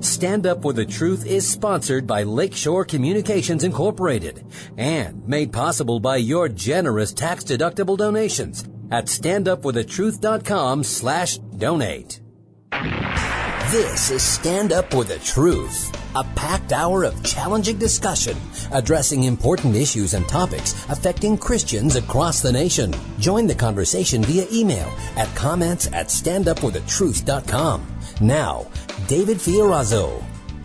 Stand Up for the Truth is sponsored by Lakeshore Communications Incorporated and made possible by your generous tax-deductible donations at StandUpForTheTruth.com/donate. This is Stand Up for the Truth, a packed hour of challenging discussion addressing important issues and topics affecting Christians across the nation. Join the conversation via email at comments@standupforthetruth.com. Now, David Fiorazzo.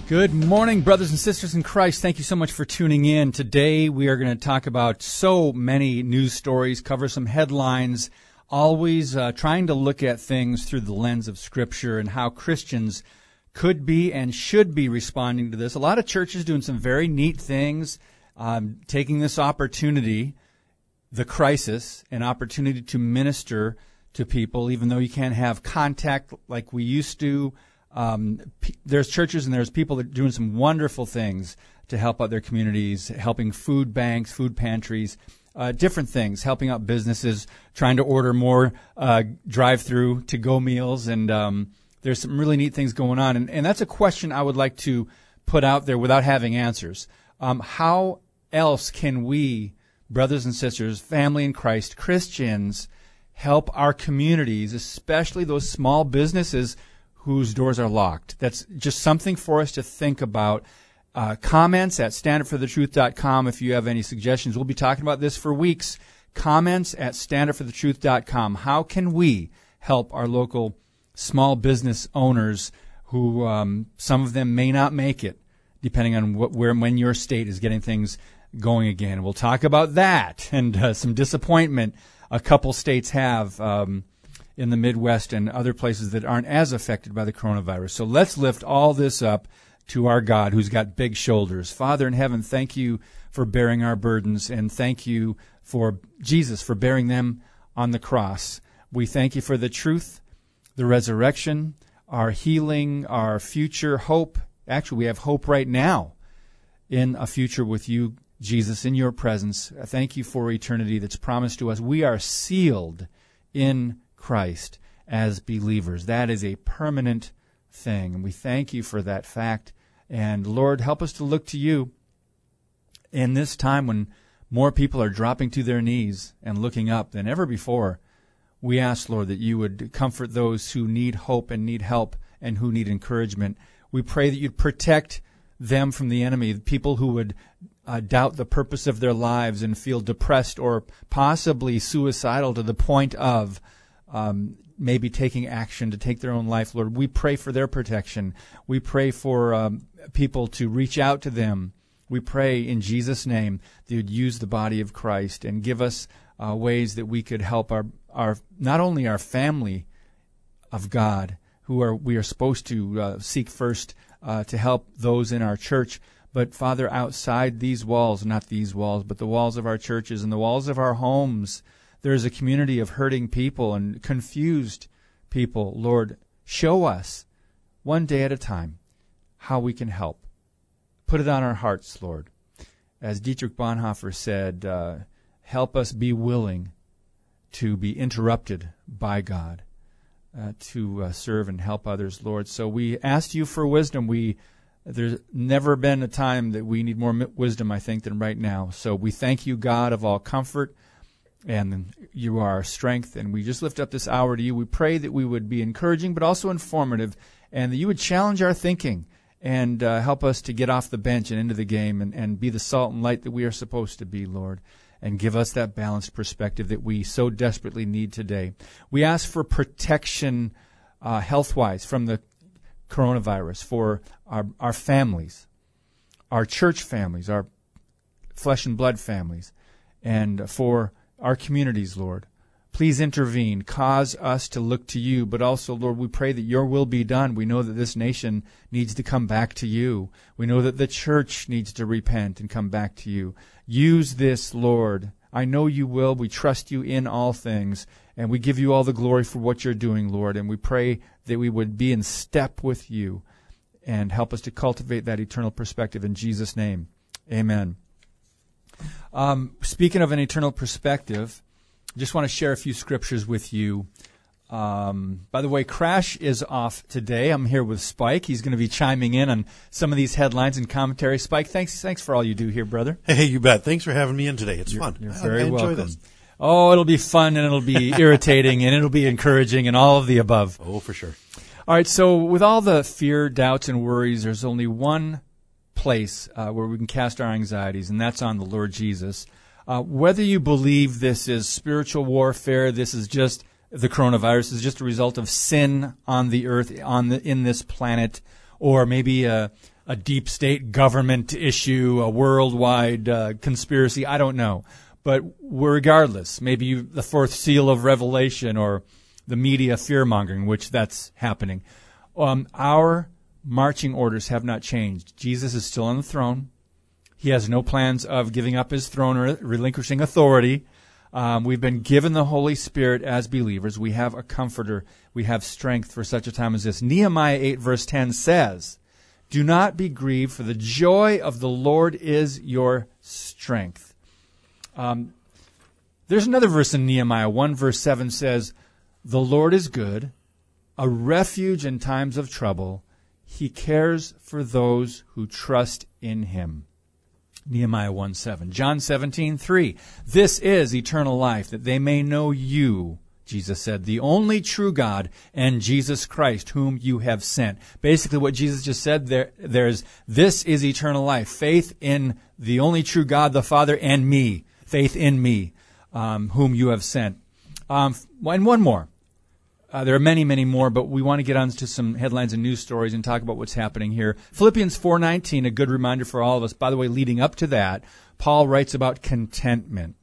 Good morning, brothers and sisters in Christ. Thank you so much for tuning in. Today we are going to talk about so many news stories, cover some headlines, always trying to look at things through the lens of Scripture and how Christians could be and should be responding to this. A lot of churches doing some very neat things, taking this opportunity, the crisis, an opportunity to minister to people, even though you can't have contact like we used to. There's churches and there's people that are doing some wonderful things to help out their communities, helping food banks, food pantries, different things, helping out businesses, trying to order more drive-through to-go meals, and there's some really neat things going on. And that's a question I would like to put out there without having answers. How else can we, brothers and sisters, family in Christ, Christians, help our communities, especially those small businesses whose doors are locked? That's just something for us to think about. Comments at StandUpForTheTruth.com if you have any suggestions. We'll be talking about this for weeks. Comments at StandUpForTheTruth.com. How can we help our local small business owners who some of them may not make it, depending on when your state is getting things going again? We'll talk about that and some disappointment a couple states have in the Midwest and other places that aren't as affected by the coronavirus. So let's lift all this up to our God who's got big shoulders. Father in heaven, thank you for bearing our burdens, and thank you for Jesus for bearing them on the cross. We thank you for the truth, the resurrection, our healing, our future hope. Actually, we have hope right now in a future with you, Jesus, in your presence. I thank you for eternity that's promised to us. We are sealed in Christ as believers. That is a permanent thing, and we thank you for that fact. And Lord, help us to look to you in this time when more people are dropping to their knees and looking up than ever before. We ask, Lord, that you would comfort those who need hope and need help and who need encouragement. We pray that you'd protect them from the enemy, people who would doubt the purpose of their lives and feel depressed or possibly suicidal to the point of maybe taking action to take their own life. Lord, we pray for their protection. We pray for people to reach out to them. We pray in Jesus' name that you'd use the body of Christ and give us ways that we could help our not only our family of God, who are we are supposed to seek first to help those in our church, but Father, outside these walls, not these walls, but the walls of our churches and the walls of our homes, there is a community of hurting people and confused people. Lord, show us one day at a time how we can help. Put it on our hearts, Lord. As Dietrich Bonhoeffer said, help us be willing to be interrupted by God to serve and help others, Lord. So we asked you for wisdom. There's never been a time that we need more wisdom, I think, than right now. So we thank you, God of all comfort, and you are our strength, and we just lift up this hour to you. We pray that we would be encouraging but also informative, and that you would challenge our thinking and help us to get off the bench and into the game and be the salt and light that we are supposed to be, Lord, and give us that balanced perspective that we so desperately need today. We ask for protection health-wise from the coronavirus for our families, our church families, our flesh and blood families, and for our communities, Lord. Please intervene. Cause us to look to you. But also, Lord, we pray that your will be done. We know that this nation needs to come back to you. We know that the church needs to repent and come back to you. Use this, Lord. I know you will. We trust you in all things. And we give you all the glory for what you're doing, Lord. And we pray that we would be in step with you and help us to cultivate that eternal perspective. In Jesus' name, amen. Speaking of an eternal perspective, I just want to share a few scriptures with you By the way, Crash is off today. I'm here with Spike. He's going to be chiming in on some of these headlines and commentary. Spike, thanks for all you do here, brother. Hey, you bet. Thanks for having me in today. It's fun. You're very welcome. I enjoy this. Oh, it'll be fun, and it'll be irritating, and it'll be encouraging, and all of the above. Oh, for sure. All right, so with all the fear, doubts, and worries, there's only one place where we can cast our anxieties, and that's on the Lord Jesus. Whether you believe this is spiritual warfare, this is just the coronavirus is just a result of sin on the earth, in this planet, or maybe a deep state government issue, a worldwide conspiracy, I don't know. But regardless, maybe the fourth seal of Revelation or the media fear-mongering, which that's happening. Our marching orders have not changed. Jesus is still on the throne. He has no plans of giving up his throne or relinquishing authority. We've been given the Holy Spirit as believers. We have a comforter. We have strength for such a time as this. Nehemiah 8, verse 10 says, "Do not be grieved, for the joy of the Lord is your strength." There's another verse in Nehemiah 1, verse 7 says, "The Lord is good, a refuge in times of trouble. He cares for those who trust in him." Nehemiah 1:7. John 17:3. "This is eternal life, that they may know you," Jesus said, "the only true God, and Jesus Christ, whom you have sent." Basically what Jesus just said there is, this is eternal life. Faith in the only true God, the Father, and me. Faith in me, whom you have sent. And one more. There are many, many more, but we want to get on to some headlines and news stories and talk about what's happening here. Philippians 4:19, a good reminder for all of us. By the way, leading up to that, Paul writes about contentment.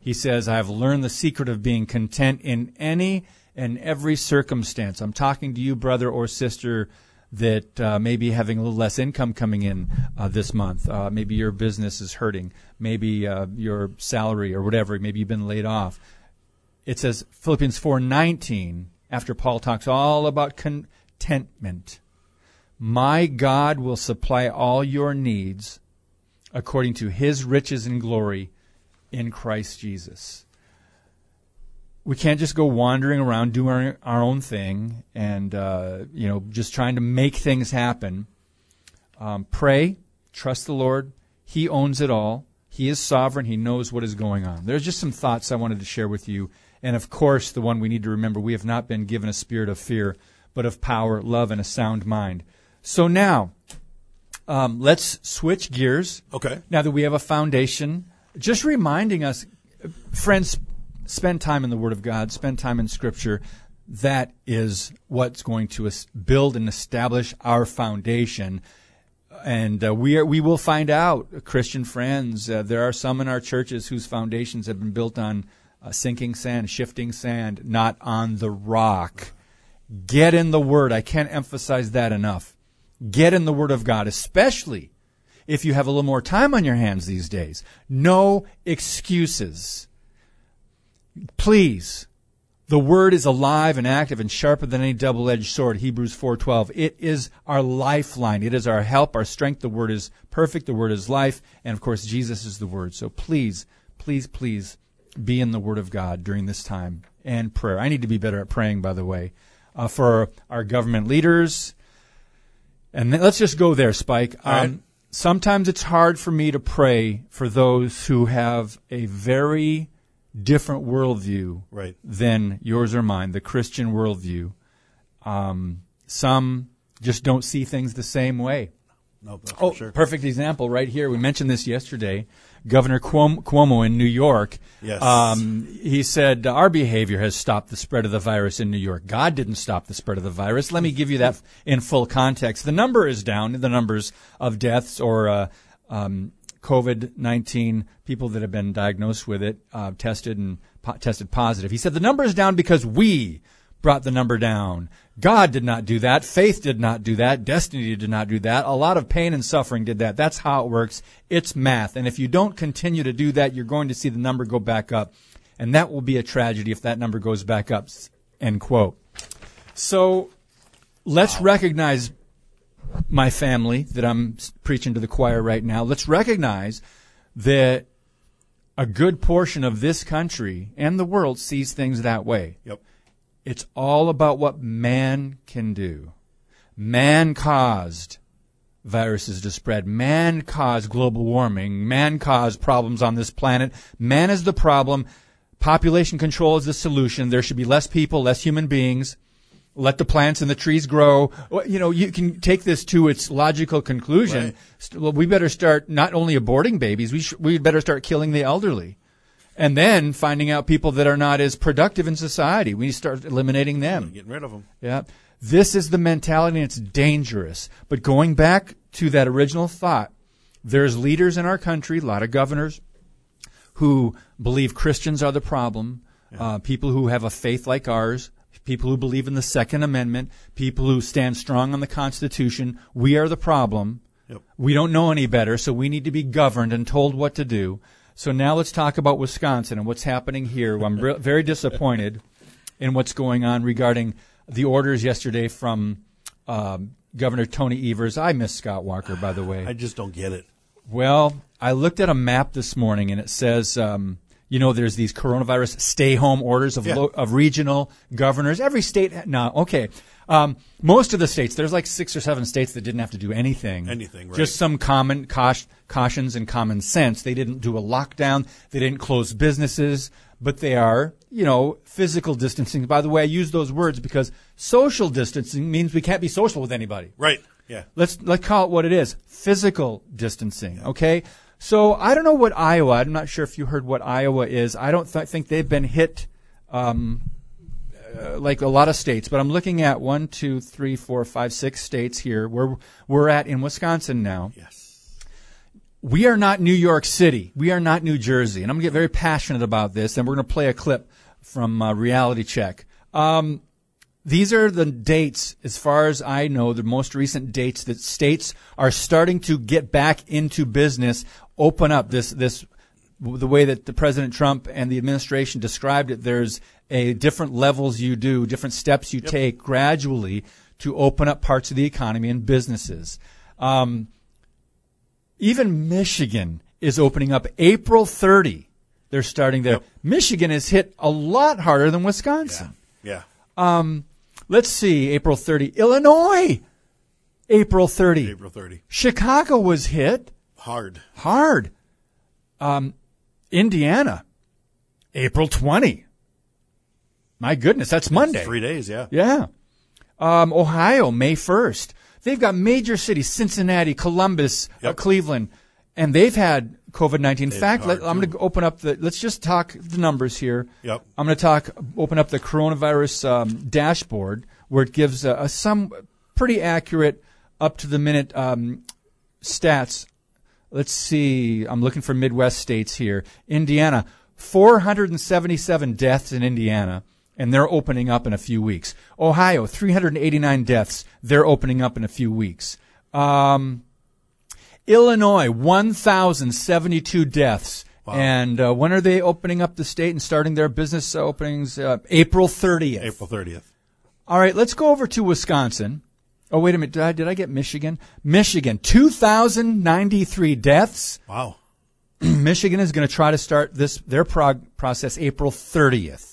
He says, "I have learned the secret of being content in any and every circumstance." I'm talking to you, brother or sister, that may be having a little less income coming in this month. Maybe your business is hurting. Maybe your salary or whatever. Maybe you've been laid off. It says, Philippians 4:19, after Paul talks all about contentment, "My God will supply all your needs according to his riches and glory in Christ Jesus." We can't just go wandering around doing our own thing and, just trying to make things happen. Pray, trust the Lord. He owns it all. He is sovereign. He knows what is going on. There's just some thoughts I wanted to share with you. And, of course, the one we need to remember, we have not been given a spirit of fear, but of power, love, and a sound mind. So now, let's switch gears. Okay. Now that we have a foundation, just reminding us, friends, spend time in the Word of God, spend time in Scripture. That is what's going to build and establish our foundation. And we will find out, Christian friends, there are some in our churches whose foundations have been built on sinking sand, shifting sand, not on the rock. Get in the Word. I can't emphasize that enough. Get in the Word of God, especially if you have a little more time on your hands these days. No excuses. Please. The Word is alive and active and sharper than any double-edged sword, Hebrews 4:12. It is our lifeline. It is our help, our strength. The Word is perfect. The Word is life. And, of course, Jesus is the Word. So please, please, please, be in the Word of God during this time, and prayer. I need to be better at praying, by the way, for our government leaders. And let's just go there, Spike. Right. Sometimes it's hard for me to pray for those who have a very different worldview than yours or mine, the Christian worldview. Some just don't see things the same way. No, oh, sure. Perfect example right here. We mentioned this yesterday. Governor Cuomo in New York, yes. He said, "Our behavior has stopped the spread of the virus in New York. God didn't stop the spread of the virus." Let me give you that in full context. The number is down, the numbers of deaths or COVID-19, people that have been diagnosed with it, tested positive. He said the number is down because we brought the number down. God did not do that. Faith did not do that. Destiny did not do that. A lot of pain and suffering did that. That's how it works. It's math. And if you don't continue to do that, you're going to see the number go back up. And that will be a tragedy if that number goes back up, end quote. So let's recognize, my family, that I'm preaching to the choir right now. Let's recognize that a good portion of this country and the world sees things that way. Yep. It's all about what man can do. Man caused viruses to spread. Man caused global warming. Man caused problems on this planet. Man is the problem. Population control is the solution. There should be less people, less human beings. Let the plants and the trees grow. You know, you can take this to its logical conclusion. Right. Well, we better start not only aborting babies, we better start killing the elderly. And then finding out people that are not as productive in society. We start eliminating them. Getting rid of them. Yeah. This is the mentality, and it's dangerous. But going back to that original thought, there's leaders in our country, a lot of governors, who believe Christians are the problem, people who have a faith like ours, people who believe in the Second Amendment, people who stand strong on the Constitution. We are the problem. Yep. We don't know any better, so we need to be governed and told what to do. So now let's talk about Wisconsin and what's happening here. I'm very disappointed in what's going on regarding the orders yesterday from Governor Tony Evers. I miss Scott Walker, by the way. I just don't get it. Well, I looked at a map this morning, and it says, you know, there's these coronavirus stay-home orders of of regional governors. Every state – no, okay. Most of the states, there's like 6 or 7 states that didn't have to do anything. Anything, right. Just some common cautions and common sense. They didn't do a lockdown. They didn't close businesses. But they are, you know, physical distancing. By the way, I use those words because social distancing means we can't be social with anybody. Right. Yeah. Let's call it what it is. Physical distancing. Yeah. Okay. So I don't know what Iowa, I'm not sure if you heard what Iowa is. I don't think they've been hit, like a lot of states, but I'm looking at 6 states here where we're at in Wisconsin now. Yes. We are not New York City. We are not New Jersey. And I'm going to get very passionate about this, and we're going to play a clip from Reality Check. These are the dates, as far as I know, the most recent dates that states are starting to get back into business, open up this the way that the President Trump and the administration described it. There's a different levels you do, different steps you take gradually to open up parts of the economy and businesses. Even Michigan is opening up April 30. They're starting there. Yep. Michigan is hit a lot harder than Wisconsin. Yeah. Let's see. April 30. Illinois. April 30. Chicago was hit. Hard. Indiana. April 20. My goodness, that's Monday. 3 days, yeah. Yeah. Ohio, May 1st. They've got major cities, Cincinnati, Columbus, Cleveland, and they've had COVID-19. In fact, I'm going to open up let's just talk the numbers here. Yep. I'm going to open up the coronavirus dashboard where it gives some pretty accurate, up-to-the-minute stats. Let's see. I'm looking for Midwest states here. Indiana, 477 deaths in Indiana. And they're opening up in a few weeks. Ohio, 389 deaths. They're opening up in a few weeks. Illinois, 1,072 deaths. Wow. And when are they opening up the state and starting their business openings? April 30th. All right, let's go over to Wisconsin. Oh, wait a minute. Did I get Michigan? Michigan, 2,093 deaths. Wow. Michigan is going to try to start their process April 30th.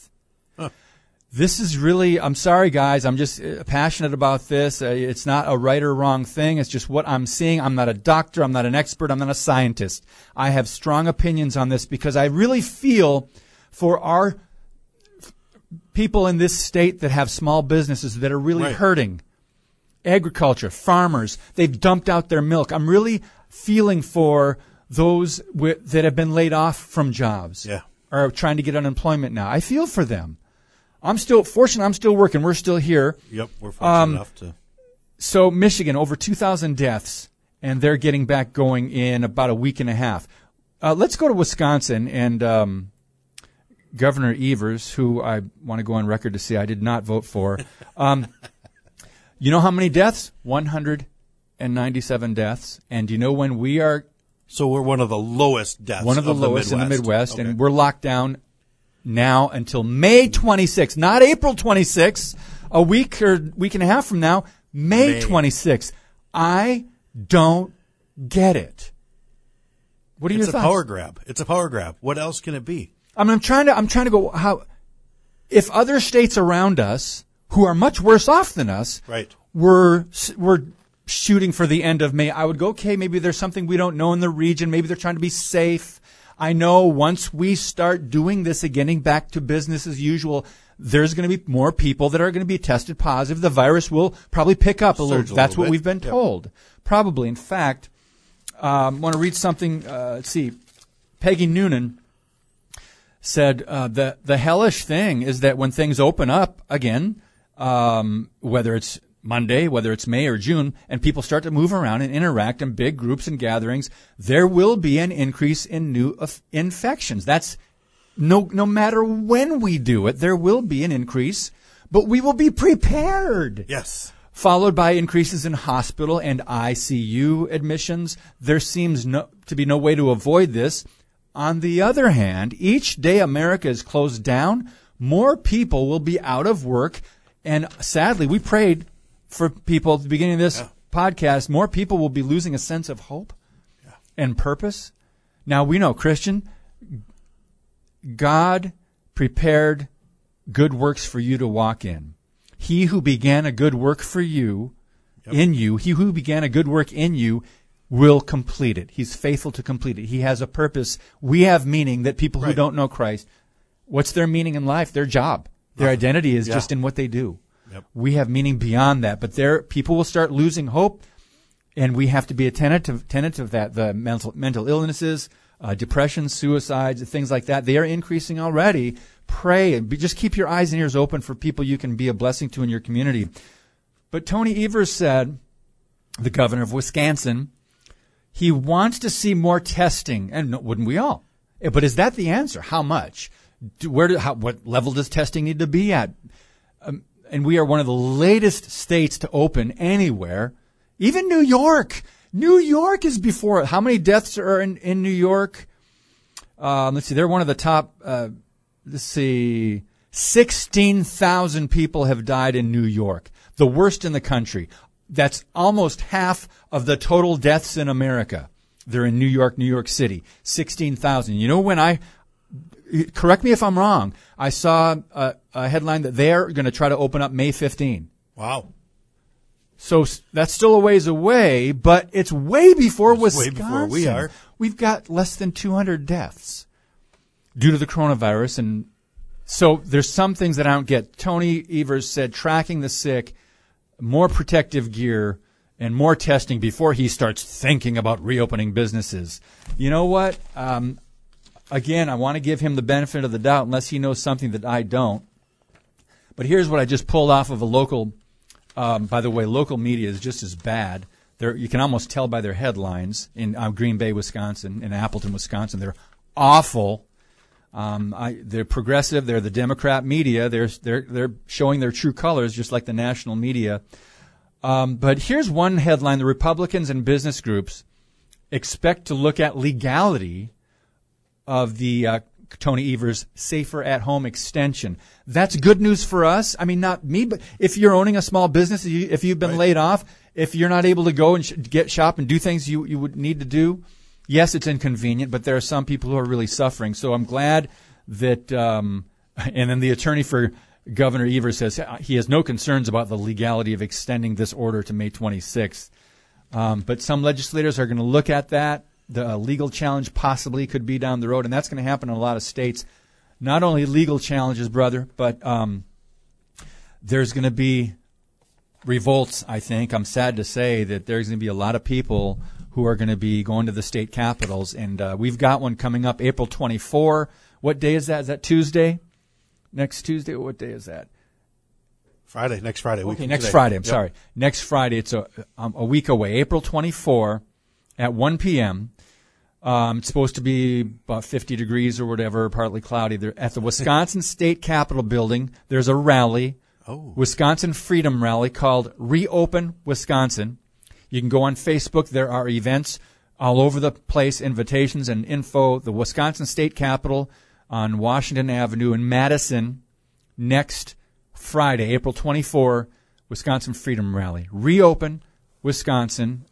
This is really, I'm sorry, guys. I'm just passionate about this. It's not a right or wrong thing. It's just what I'm seeing. I'm not a doctor. I'm not an expert. I'm not a scientist. I have strong opinions on this because I really feel for our people in this state that have small businesses that are really hurting. Agriculture, farmers, they've dumped out their milk. I'm really feeling for those that have been laid off from jobs or trying to get unemployment now. I feel for them. I'm still fortunate. I'm still working. We're still here. Yep, we're fortunate enough to. So Michigan, over 2,000 deaths, and they're getting back going in about a week and a half. Let's go to Wisconsin and Governor Evers, who I want to go on record to say I did not vote for. You know how many deaths? 197 deaths. And do you know when we are? So we're one of the lowest deaths. One of the lowest in the Midwest, and we're locked down now until May 26th, not April 26th, a week or week and a half from now, May 26th. I don't get it. What are your thoughts? It's a power grab. What else can it be? I mean, I'm trying to go, how if other states around us who are much worse off than us were shooting for the end of May, I would go, okay, maybe there's something we don't know in the region. Maybe they're trying to be safe. I know once we start doing this and getting back to business as usual, there's going to be more people that are going to be tested positive. The virus will probably pick up a little. That's what we've been told. Probably. In fact, I want to read something. Let's see. Peggy Noonan said the hellish thing is that when things open up again, whether it's Monday, whether it's May or June, and people start to move around and interact in big groups and gatherings, there will be an increase in new infections. That's no matter when we do it, there will be an increase, but we will be prepared. Yes. Followed by increases in hospital and ICU admissions. There seems to be no way to avoid this. On the other hand, each day America is closed down, more people will be out of work. And sadly, we prayed for people at the beginning of this podcast. More people will be losing a sense of hope and purpose. Now, we know, Christian, God prepared good works for you to walk in. He who began a good work for you, in you, he who began a good work in you will complete it. He's faithful to complete it. He has a purpose. We have meaning that people who don't know Christ, what's their meaning in life? Their job. Their identity is just in what they do. Yep. We have meaning beyond that. But there, people will start losing hope, and we have to be attentive of that. The mental illnesses, depression, suicides, things like that, they are increasing already. Pray. Just keep your eyes and ears open for people you can be a blessing to in your community. But Tony Evers said, the governor of Wisconsin, he wants to see more testing, and wouldn't we all? But is that the answer? How much? What level does testing need to be at? And we are one of the latest states to open anywhere, even New York. New York is before. How many deaths are in New York? Let's see. They're one of the top. 16,000 people have died in New York, the worst in the country. That's almost half of the total deaths in America. They're in New York City, 16,000. You know, when correct me if I'm wrong, I saw a headline that they're going to try to open up May 15. Wow. So that's still a ways away, but it's way before Wisconsin. Way before we are. We've got less than 200 deaths due to the coronavirus. And so there's some things that I don't get. Tony Evers said tracking the sick, more protective gear, and more testing before he starts thinking about reopening businesses. You know what? Again, I want to give him the benefit of the doubt unless he knows something that I don't. But here's what I just pulled off of a local. By the way, local media is just as bad. You can almost tell by their headlines in Green Bay, Wisconsin, in Appleton, Wisconsin. They're awful. They're progressive. They're the Democrat media. They're showing their true colors, just like the national media. But here's one headline: the Republicans and business groups expect to look at legality of the Tony Evers safer at home extension. That's good news for us. I mean, not me, but if you're owning a small business, if you've been laid off, if you're not able to go and get shop and do things you would need to do. Yes, it's inconvenient, but there are some people who are really suffering. So I'm glad that and then the attorney for Governor Evers says he has no concerns about the legality of extending this order to May 26th. But some legislators are going to look at that. The legal challenge possibly could be down the road, and that's going to happen in a lot of states. Not only legal challenges, brother, but there's going to be revolts, I think. I'm sad to say that there's going to be a lot of people who are going to be going to the state capitals, and we've got one coming up April 24. What day is that? Is that Tuesday? Next Tuesday? What day is that? Friday. Next Friday. Okay, next Friday. I'm sorry. Next Friday. It's a week away. April 24 at 1 p.m. It's supposed to be about 50 degrees or whatever, partly cloudy. They're at the Wisconsin State Capitol Building. There's a rally, Wisconsin Freedom Rally, called Reopen Wisconsin. You can go on Facebook. There are events all over the place, invitations and info. The Wisconsin State Capitol on Washington Avenue in Madison, next Friday, April 24, Wisconsin Freedom Rally. Reopen Wisconsin.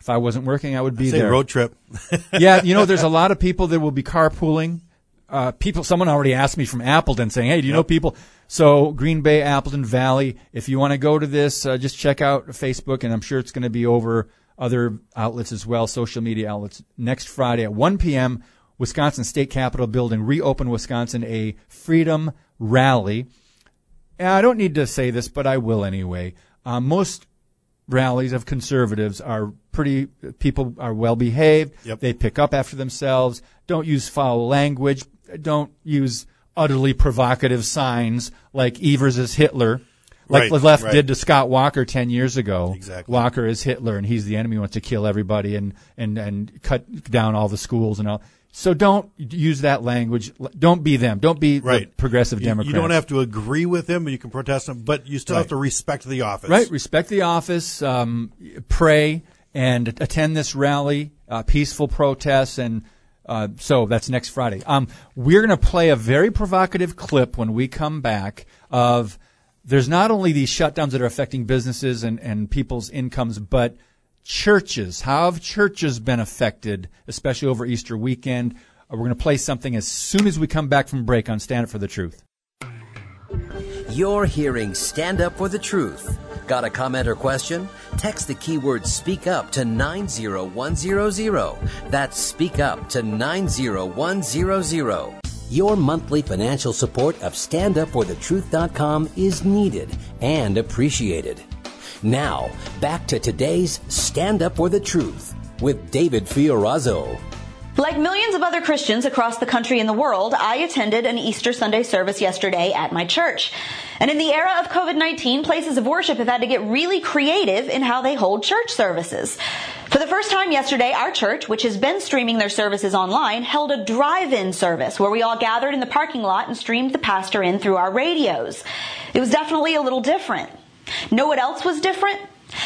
If I wasn't working, I would be there. Road trip. Yeah, you know, there's a lot of people that will be carpooling. people, someone already asked me from Appleton saying, hey, do you know people? So Green Bay, Appleton Valley, if you want to go to this, just check out Facebook, and I'm sure it's going to be over other outlets as well, social media outlets. Next Friday at 1 p.m., Wisconsin State Capitol Building, Reopen Wisconsin, a freedom rally. And I don't need to say this, but I will anyway. Most rallies of conservatives are pretty, people are well behaved. Yep. They pick up after themselves, don't use foul language, don't use utterly provocative signs like Evers is Hitler, like the left did to Scott Walker 10 years ago. Exactly. Walker is Hitler and he's the enemy, wants to kill everybody and cut down all the schools and all. So don't use that language. Don't be them. Don't be the progressive Democrats. You don't have to agree with them, but you can protest them, but you still have to respect the office. Right. Respect the office. Pray and attend this rally, peaceful protests. And so that's next Friday. We're going to play a very provocative clip when we come back of there's not only these shutdowns that are affecting businesses and people's incomes, but churches. How have churches been affected, especially over Easter weekend? We're going to play something as soon as we come back from break on Stand Up for the Truth. You're hearing Stand Up for the Truth. Got a comment or question? Text the keyword Speak Up to 90100. That's Speak Up to 90100. Your monthly financial support of StandUpForTheTruth.com is needed and appreciated. Now, back to today's Stand Up for the Truth with David Fiorazzo. Like millions of other Christians across the country and the world, I attended an Easter Sunday service yesterday at my church. And in the era of COVID-19, places of worship have had to get really creative in how they hold church services. For the first time yesterday, our church, which has been streaming their services online, held a drive-in service where we all gathered in the parking lot and streamed the pastor in through our radios. It was definitely a little different. Know what else was different?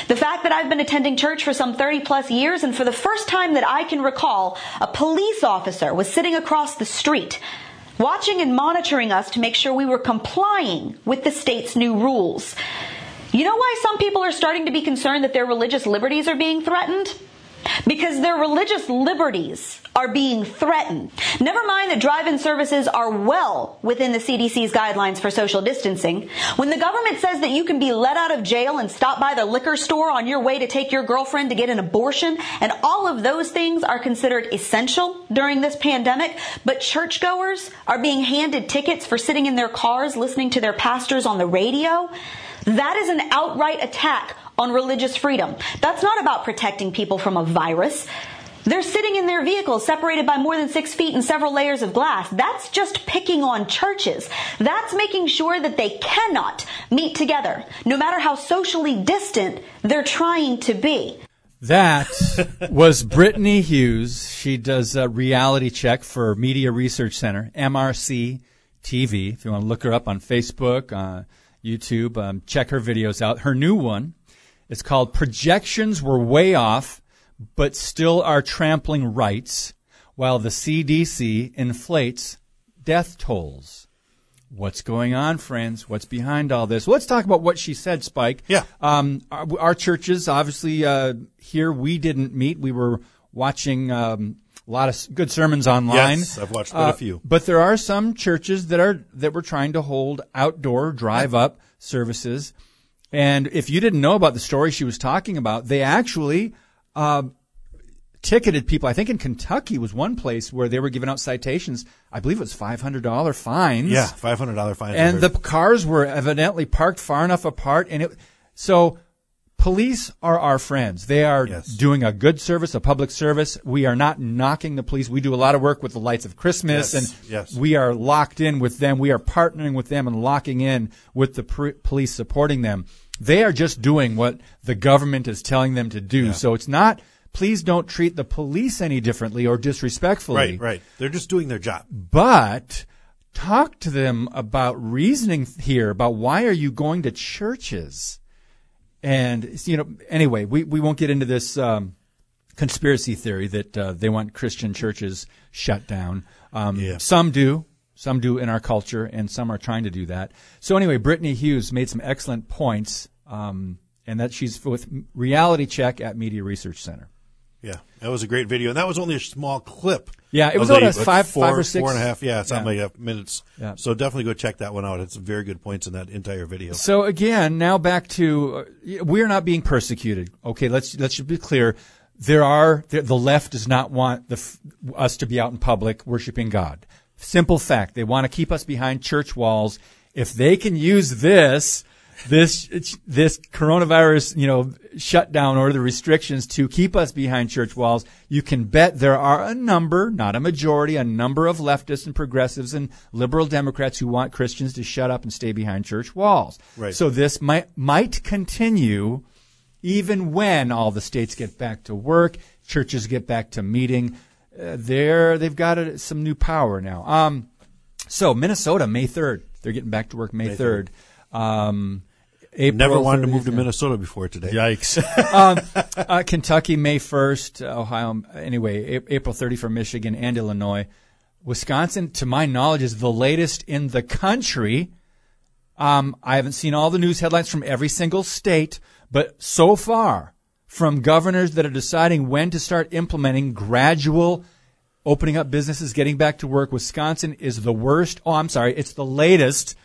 The fact that I've been attending church for some 30-plus years, and for the first time that I can recall, a police officer was sitting across the street, watching and monitoring us to make sure we were complying with the state's new rules. You know why some people are starting to be concerned that their religious liberties are being threatened? Because their religious liberties are being threatened. Never mind that drive-in services are well within the CDC's guidelines for social distancing. When the government says that you can be let out of jail and stop by the liquor store on your way to take your girlfriend to get an abortion, and all of those things are considered essential during this pandemic, but churchgoers are being handed tickets for sitting in their cars listening to their pastors on the radio, that is an outright attack on religious freedom. That's not about protecting people from a virus. They're sitting in their vehicles separated by more than 6 feet and several layers of glass. That's just picking on churches. That's making sure that they cannot meet together, no matter how socially distant they're trying to be. That was Brittany Hughes. She does a Reality Check for Media Research Center, MRC TV. If you want to look her up on Facebook, YouTube, check her videos out. Her new one, it's called Projections Were Way Off, But Still Are Trampling Rights While the CDC Inflates Death Tolls. What's going on, friends? What's behind all this? Well, let's talk about what she said, Spike. Yeah. Our churches, obviously, here we didn't meet. We were watching a lot of good sermons online. Yes, I've watched quite a few. But there are some churches that were trying to hold outdoor drive-up services. And if you didn't know about the story she was talking about, they actually ticketed people. I think in Kentucky was one place where they were giving out citations. I believe it was $500 fines. Yeah, $500 fines. And the cars were evidently parked far enough apart. And so police are our friends. They are doing a good service, a public service. We are not knocking the police. We do a lot of work with the Lights of Christmas. Yes. We are locked in with them. We are partnering with them and locking in with the police, supporting them. They are just doing what the government is telling them to do. Yeah. So it's not, please don't treat the police any differently or disrespectfully. Right. They're just doing their job. But talk to them about reasoning here, about why are you going to churches? And, anyway, we won't get into this conspiracy theory that they want Christian churches shut down. Some do. Some do in our culture, and some are trying to do that. So anyway, Brittany Hughes made some excellent points, and that she's with Reality Check at Media Research Center. Yeah, that was a great video, and that was only a small clip. Yeah, it was only like five or six. 4.5, yeah, it's not like minutes. Yeah. So definitely go check that one out. It's very good points in that entire video. So again, now back to we're not being persecuted. Okay, let's be clear. The left does not want us to be out in public worshiping God. Simple fact. They want to keep us behind church walls. If they can use this coronavirus, shutdown or the restrictions to keep us behind church walls, you can bet there are a number, not a majority, a number of leftists and progressives and liberal Democrats who want Christians to shut up and stay behind church walls. Right. So this might continue even when all the states get back to work, churches get back to meeting. They've got some new power now. So Minnesota, May 3rd. They're getting back to work May 3rd. April Never wanted 30th, to move to Minnesota before today. Yikes. Kentucky, May 1st. Ohio, anyway, April 30 for Michigan and Illinois. Wisconsin, to my knowledge, is the latest in the country. I haven't seen all the news headlines from every single state, but so far from governors that are deciding when to start implementing gradual opening up businesses, getting back to work, Wisconsin is the worst. Oh, I'm sorry. It's the latest.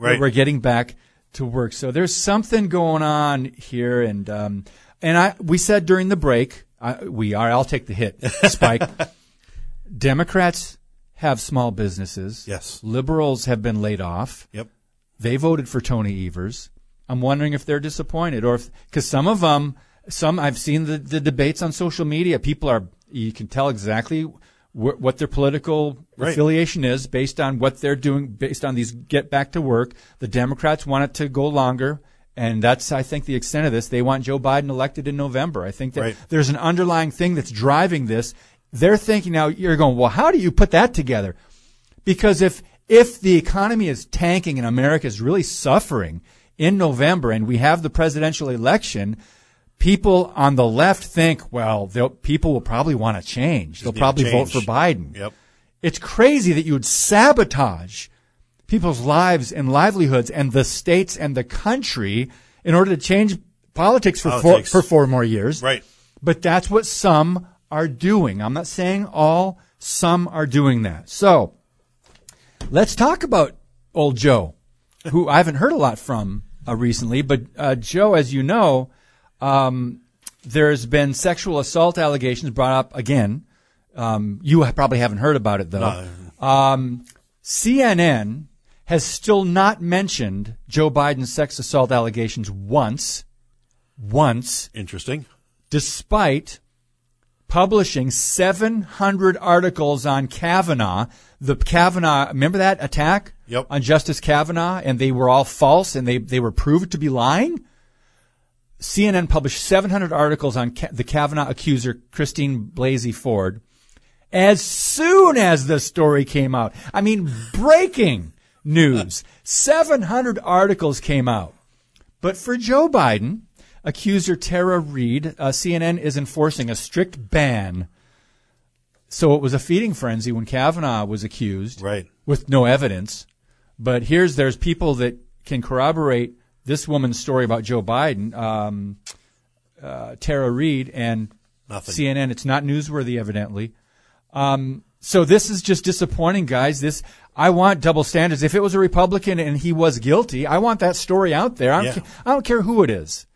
Right. We're getting back to work. So there's something going on here. And we said during the break, I'll take the hit, Spike. Democrats have small businesses. Yes. Liberals have been laid off. Yep. They voted for Tony Evers. I'm wondering if they're disappointed because some of them, I've seen the debates on social media. People are, you can tell exactly what their political affiliation is based on what they're doing, based on these get back to work. The Democrats want it to go longer, and that's, I think, the extent of this. They want Joe Biden elected in November. I think that there's an underlying thing that's driving this. They're thinking now, you're going, well, how do you put that together? Because if the economy is tanking and America is really suffering in November and we have the presidential election, people on the left think, well, people will probably want to change. They'll probably vote for Biden. Yep. It's crazy that you would sabotage people's lives and livelihoods and the states and the country in order to change politics for 4 more years. Right. But that's what some are doing. I'm not saying all, some are doing that. So let's talk about old Joe, who I haven't heard a lot from recently. But Joe, as you know, there's been sexual assault allegations brought up again. You probably haven't heard about it, though. No. CNN has still not mentioned Joe Biden's sex assault allegations once. Interesting. Despite publishing 700 articles on Kavanaugh. The Kavanaugh, remember that attack? Yep. On Justice Kavanaugh, and they were all false, and they were proved to be lying? CNN published 700 articles on the Kavanaugh accuser, Christine Blasey Ford, as soon as the story came out. I mean, breaking news. 700 articles came out. But for Joe Biden, accuser Tara Reid, CNN is enforcing a strict ban. So it was a feeding frenzy when Kavanaugh was accused with no evidence. But there's people that can corroborate this woman's story about Joe Biden, Tara Reid, and nothing. CNN. It's not newsworthy, evidently. So this is just disappointing, guys. I want double standards. If it was a Republican and he was guilty, I want that story out there. I don't care who it is.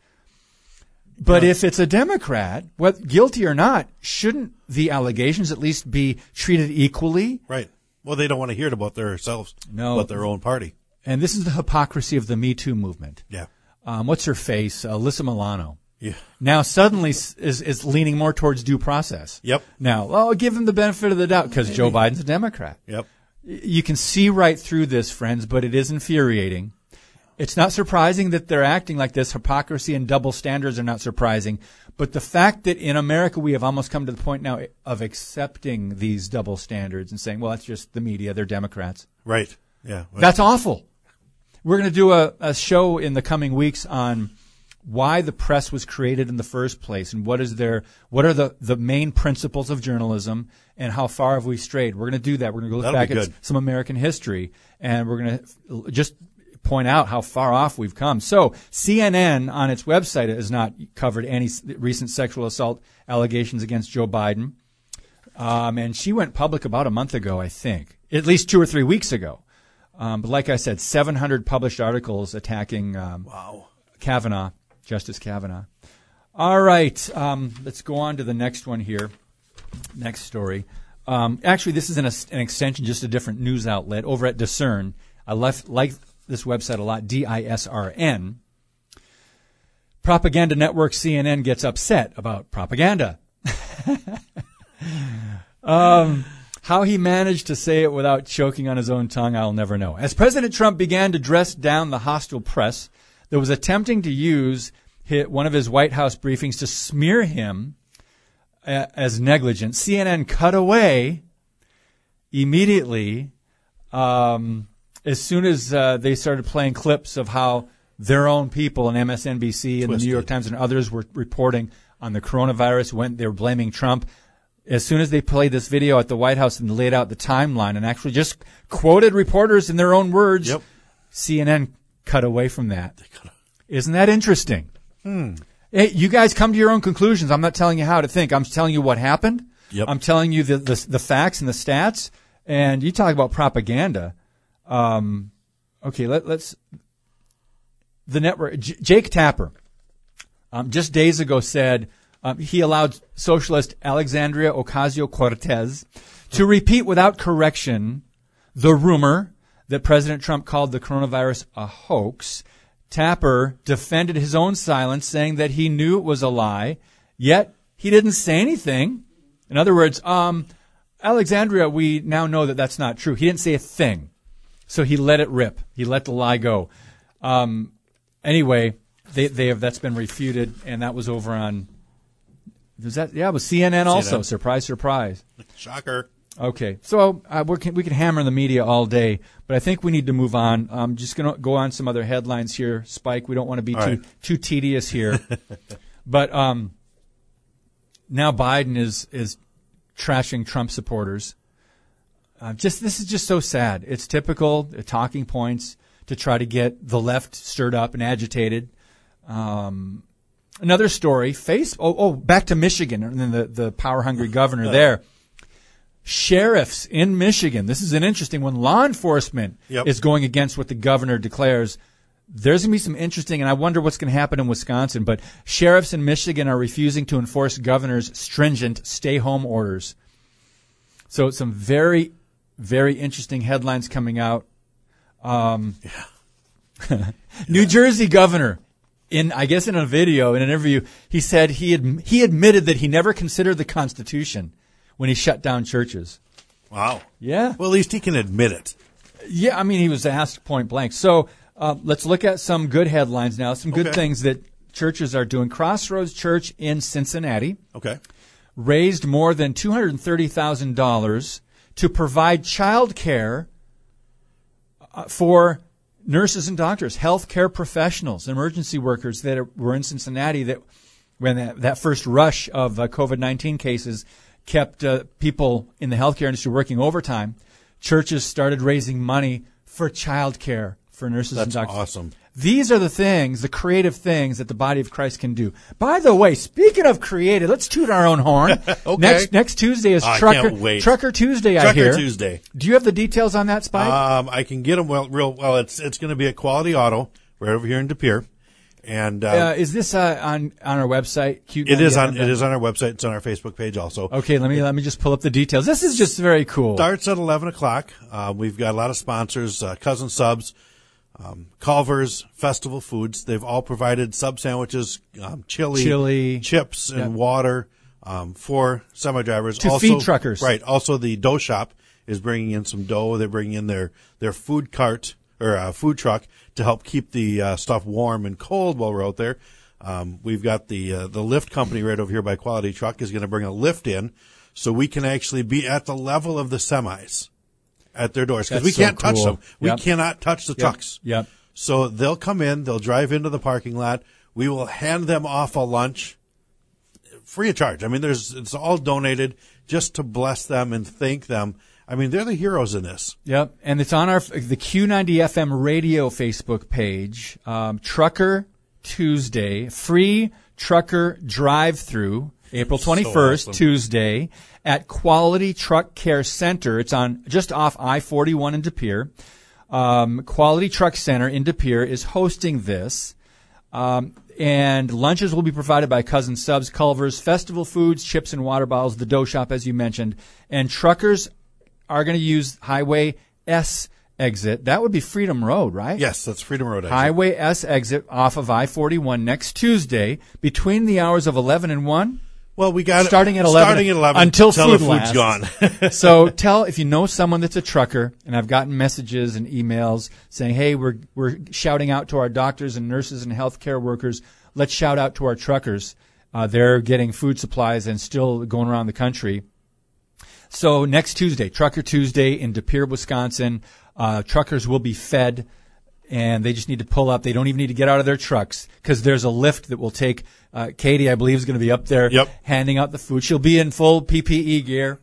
But if it's a Democrat, guilty or not, shouldn't the allegations at least be treated equally? Right. Well, they don't want to hear it about themselves, about their own party. And this is the hypocrisy of the Me Too movement. Yeah. What's her face? Alyssa Milano. Yeah. Now suddenly is leaning more towards due process. Yep. Now, give him the benefit of the doubt because Joe Biden's a Democrat. Yep. You can see right through this, friends, but it is infuriating. It's not surprising that they're acting like this. Hypocrisy and double standards are not surprising. But the fact that in America we have almost come to the point now of accepting these double standards and saying, well, that's just the media. They're Democrats. Right. Yeah. Well, that's awful. We're going to do a show in the coming weeks on why the press was created in the first place and what are the main principles of journalism and how far have we strayed. We're going to do that. We're going to look back at some American history, and we're going to just point out how far off we've come. So CNN on its website has not covered any recent sexual assault allegations against Joe Biden. And she went public about a month ago, I think, at least 2 or 3 weeks ago. But like I said, 700 published articles attacking Kavanaugh, Justice Kavanaugh. All right, let's go on to the next one here, next story. Actually, this is an extension, just a different news outlet over at Discern. I like this website a lot, D-I-S-R-N. Propaganda network CNN gets upset about propaganda. How he managed to say it without choking on his own tongue, I'll never know. As President Trump began to dress down the hostile press, that was attempting to use one of his White House briefings to smear him as negligent, CNN cut away immediately as soon as they started playing clips of how their own people and MSNBC and the New York Times and others were reporting on the coronavirus when they were blaming Trump. As soon as they played this video at the White House and laid out the timeline and actually just quoted reporters in their own words, CNN cut away from that. Isn't that interesting? Hey, you guys come to your own conclusions. I'm not telling you how to think. I'm telling you what happened. I'm telling you the facts and the stats. And you talk about propaganda. Okay, let's – the network – Jake Tapper just days ago said – he allowed socialist Alexandria Ocasio-Cortez to repeat without correction the rumor that President Trump called the coronavirus a hoax. Tapper defended his own silence, saying that he knew it was a lie, yet he didn't say anything. In other words, Alexandria, we now know that that's not true. He didn't say a thing. So he let it rip. He let the lie go. Anyway, that's been refuted, and that was over on... it was CNN also. Surprise, surprise. Shocker. Okay. So we can hammer the media all day, but I think we need to move on. I'm just going to go on some other headlines here, Spike. We don't want to be too tedious here. But now Biden is trashing Trump supporters. This is just so sad. It's typical talking points to try to get the left stirred up and agitated. Another story, back to Michigan and then the power-hungry governor there. Sheriffs in Michigan, this is an interesting one. Law enforcement is going against what the governor declares. There's going to be some interesting, and I wonder what's going to happen in Wisconsin, but sheriffs in Michigan are refusing to enforce governor's stringent stay-home orders. So some very, very interesting headlines coming out. New Jersey governor. I guess in a video, in an interview, he said he admitted that he never considered the Constitution when he shut down churches. Wow. Yeah. Well, at least he can admit it. Yeah, I mean, he was asked point blank. So let's look at some good headlines now, some good things that churches are doing. Crossroads Church in Cincinnati raised more than $230,000 to provide child care for nurses and doctors, healthcare professionals, emergency workers that were in Cincinnati that when that first rush of COVID-19 cases kept people in the healthcare industry working overtime, churches started raising money for childcare for nurses and doctors. That's awesome. These are the things, the creative things that the body of Christ can do. By the way, speaking of creative, let's toot our own horn. Next Tuesday is Trucker Tuesday, I hear. Trucker Tuesday. Do you have the details on that, Spike? I can get them real well. It's going to be at Quality Auto right over here in De Pere. And is this on our website? It is on our website. It's on our Facebook page also. Okay, let me just pull up the details. This is just very cool. Starts at 11 o'clock. We've got a lot of sponsors, Cousin Subs, Culver's, Festival Foods. They've all provided sub sandwiches, chili, chips, and water for semi-drivers. To feed truckers. Right. Also, the Dough Shop is bringing in some dough. They're bringing in their food cart or food truck to help keep the stuff warm and cold while we're out there. We've got the lift company right over here by Quality Truck is going to bring a lift in so we can actually be at the level of the semis at their doors because we can't touch them. We cannot touch the trucks. So they'll come in. They'll drive into the parking lot. We will hand them off a lunch free of charge. I mean, it's all donated just to bless them and thank them. I mean, they're the heroes in this. Yep. And it's on the Q90FM radio Facebook page, Trucker Tuesday, free trucker drive-through, April 21st, so awesome. Tuesday, at Quality Truck Care Center. It's on just off I-41 in De Pere. Quality Truck Center in De Pere is hosting this. And lunches will be provided by Cousin Subs, Culver's, Festival Foods, Chips and Water Bottles, The Dough Shop, as you mentioned. And truckers are going to use Highway S exit. That would be Freedom Road, right? Yes, that's Freedom Road exit. Highway S exit off of I-41 next Tuesday between the hours of 11 and 1. Well, we got starting at 11 until the food's gone. So if you know someone that's a trucker, and I've gotten messages and emails saying, "Hey, we're shouting out to our doctors and nurses and healthcare workers. Let's shout out to our truckers. They're getting food supplies and still going around the country." So next Tuesday, Trucker Tuesday in De Pere, Wisconsin, truckers will be fed, and they just need to pull up. They don't even need to get out of their trucks because there's a lift that will take. Katie, I believe, is going to be up there handing out the food. She'll be in full PPE gear,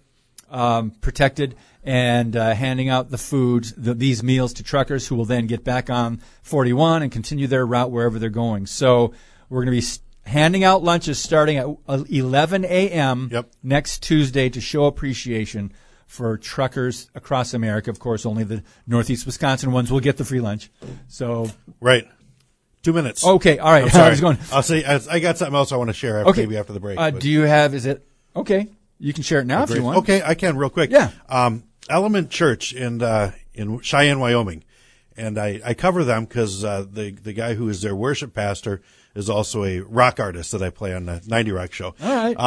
protected, and handing out the food, these meals to truckers who will then get back on 41 and continue their route wherever they're going. So we're going to be handing out lunches starting at 11 a.m. Next Tuesday to show appreciation for truckers across America. Of course, only the Northeast Wisconsin ones will get the free lunch. So right. 2 minutes. Okay. All right. I'm sorry. I'll say I got something else I want to share maybe after the break. Do you have? Is it okay? You can share it now if you want. Okay, I can real quick. Yeah. Element Church in Cheyenne, Wyoming, and I cover them because the guy who is their worship pastor is also a rock artist that I play on the 90 Rock show. All right.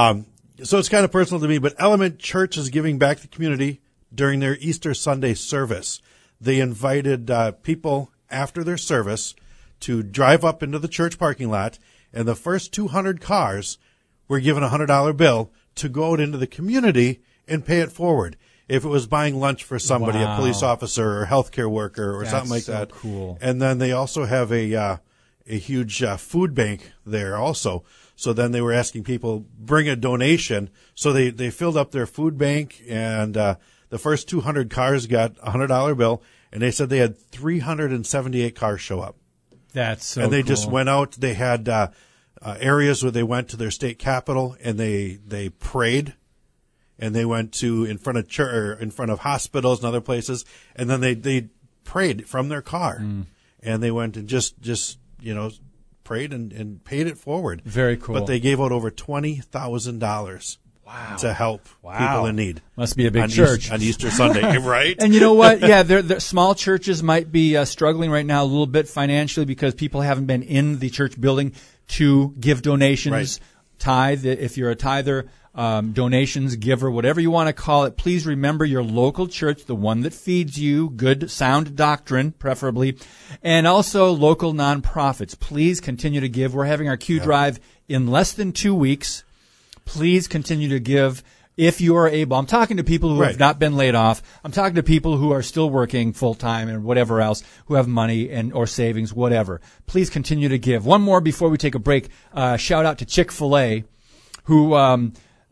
So it's kind of personal to me, but Element Church is giving back to the community during their Easter Sunday service. They invited people after their service to drive up into the church parking lot, and the first 200 cars were given a $100 bill to go out into the community and pay it forward. If it was buying lunch for somebody, a police officer or healthcare worker or something like that. That's so cool. And then they also have a huge food bank there also. So then they were asking people, bring a donation. So they filled up their food bank, and the first 200 cars got a $100 bill, and they said they had 378 cars show up. That's so cool. And they just went out. They had areas where they went to their state capitol and they prayed, and they went to in front of church, in front of hospitals and other places, and then they prayed from their car, and they went and just prayed and paid it forward. Very cool. But they gave out over $20,000. Wow. To help people in need. Must be a big church. On Easter Sunday, right? And you know what? Yeah, small churches might be struggling right now a little bit financially because people haven't been in the church building to give donations, tithe. If you're a tither, donations giver, whatever you want to call it, please remember your local church, the one that feeds you good, sound doctrine, preferably, and also local nonprofits. Please continue to give. We're having our Q Drive in less than 2 weeks. Please continue to give if you are able. I'm talking to people who have not been laid off. I'm talking to people who are still working full-time and whatever else, who have money and or savings, whatever. Please continue to give. One more before we take a break. Shout-out to Chick-fil-A, who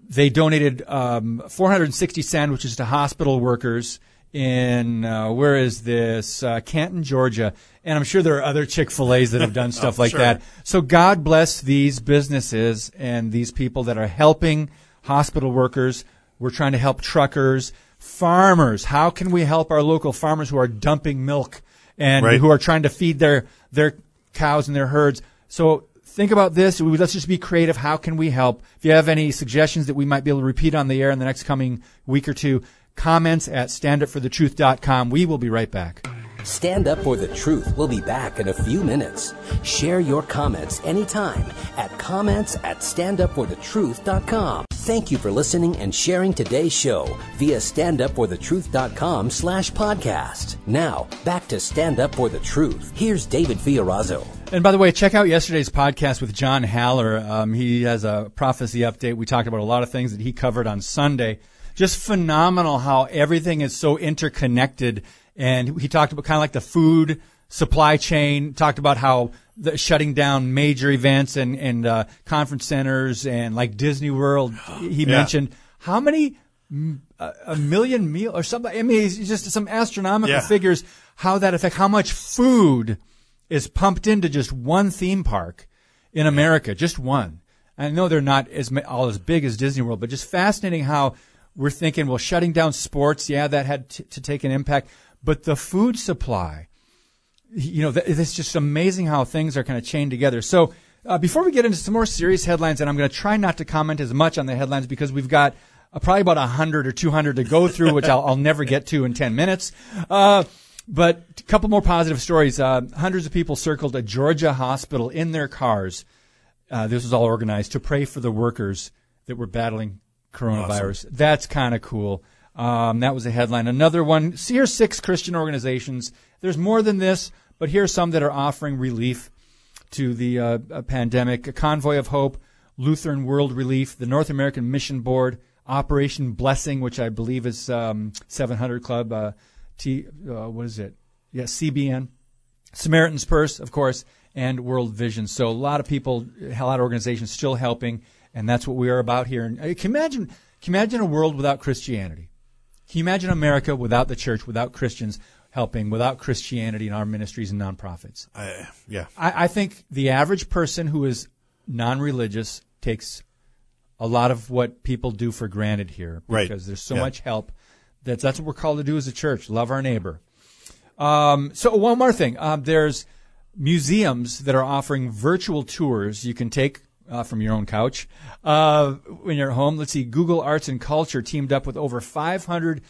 they donated 460 sandwiches to hospital workers in, where is this, Canton, Georgia. And I'm sure there are other Chick-fil-A's that have done stuff like that. So God bless these businesses and these people that are helping hospital workers. We're trying to help truckers, farmers. How can we help our local farmers who are dumping milk and who are trying to feed their cows and their herds? So think about this. Let's just be creative. How can we help? If you have any suggestions that we might be able to repeat on the air in the next coming week or two, comments at StandUpForTheTruth.com. We will be right back. Stand Up for the Truth. We'll be back in a few minutes. Share your comments anytime at comments at StandUpForTheTruth.com. Thank you for listening and sharing today's show via StandUpForTheTruth.com/podcast. Now, back to Stand Up for the Truth. Here's David Fiorazzo. And by the way, check out yesterday's podcast with John Haller. He has a prophecy update. We talked about a lot of things that he covered on Sunday. Just phenomenal how everything is so interconnected. And he talked about kind of like the food supply chain, talked about how the shutting down major events and conference centers and like Disney World. He mentioned how many a million meal or something. I mean, it's just some astronomical figures, how that affects, how much food is pumped into just one theme park in America, just one. I know they're not as all as big as Disney World, but just fascinating how we're thinking, well, shutting down sports, that had to take an impact. But the food supply, you know, it's just amazing how things are kind of chained together. So before we get into some more serious headlines, and I'm going to try not to comment as much on the headlines because we've got probably about 100 or 200 to go through, which I'll never get to in 10 minutes. But a couple more positive stories. Hundreds of people circled a Georgia hospital in their cars. This was all organized to pray for the workers that were battling coronavirus. Awesome. That's kind of cool. That was a headline. Another one, here's 6 Christian organizations. There's more than this, but here are some that are offering relief to the pandemic. A Convoy of Hope, Lutheran World Relief, the North American Mission Board, Operation Blessing, which I believe is 700 Club. What is it? Yeah, CBN. Samaritan's Purse, of course, and World Vision. So a lot of people, a lot of organizations still helping, and that's what we are about here. And can you imagine a world without Christianity? Can you imagine America without the church, without Christians helping, without Christianity in our ministries and nonprofits? I think the average person who is non-religious takes a lot of what people do for granted here because there's so much help. That's what we're called to do as a church, love our neighbor. So one more thing. There's museums that are offering virtual tours you can take from your own couch when you're at home. Let's see, Google Arts and Culture teamed up with over 500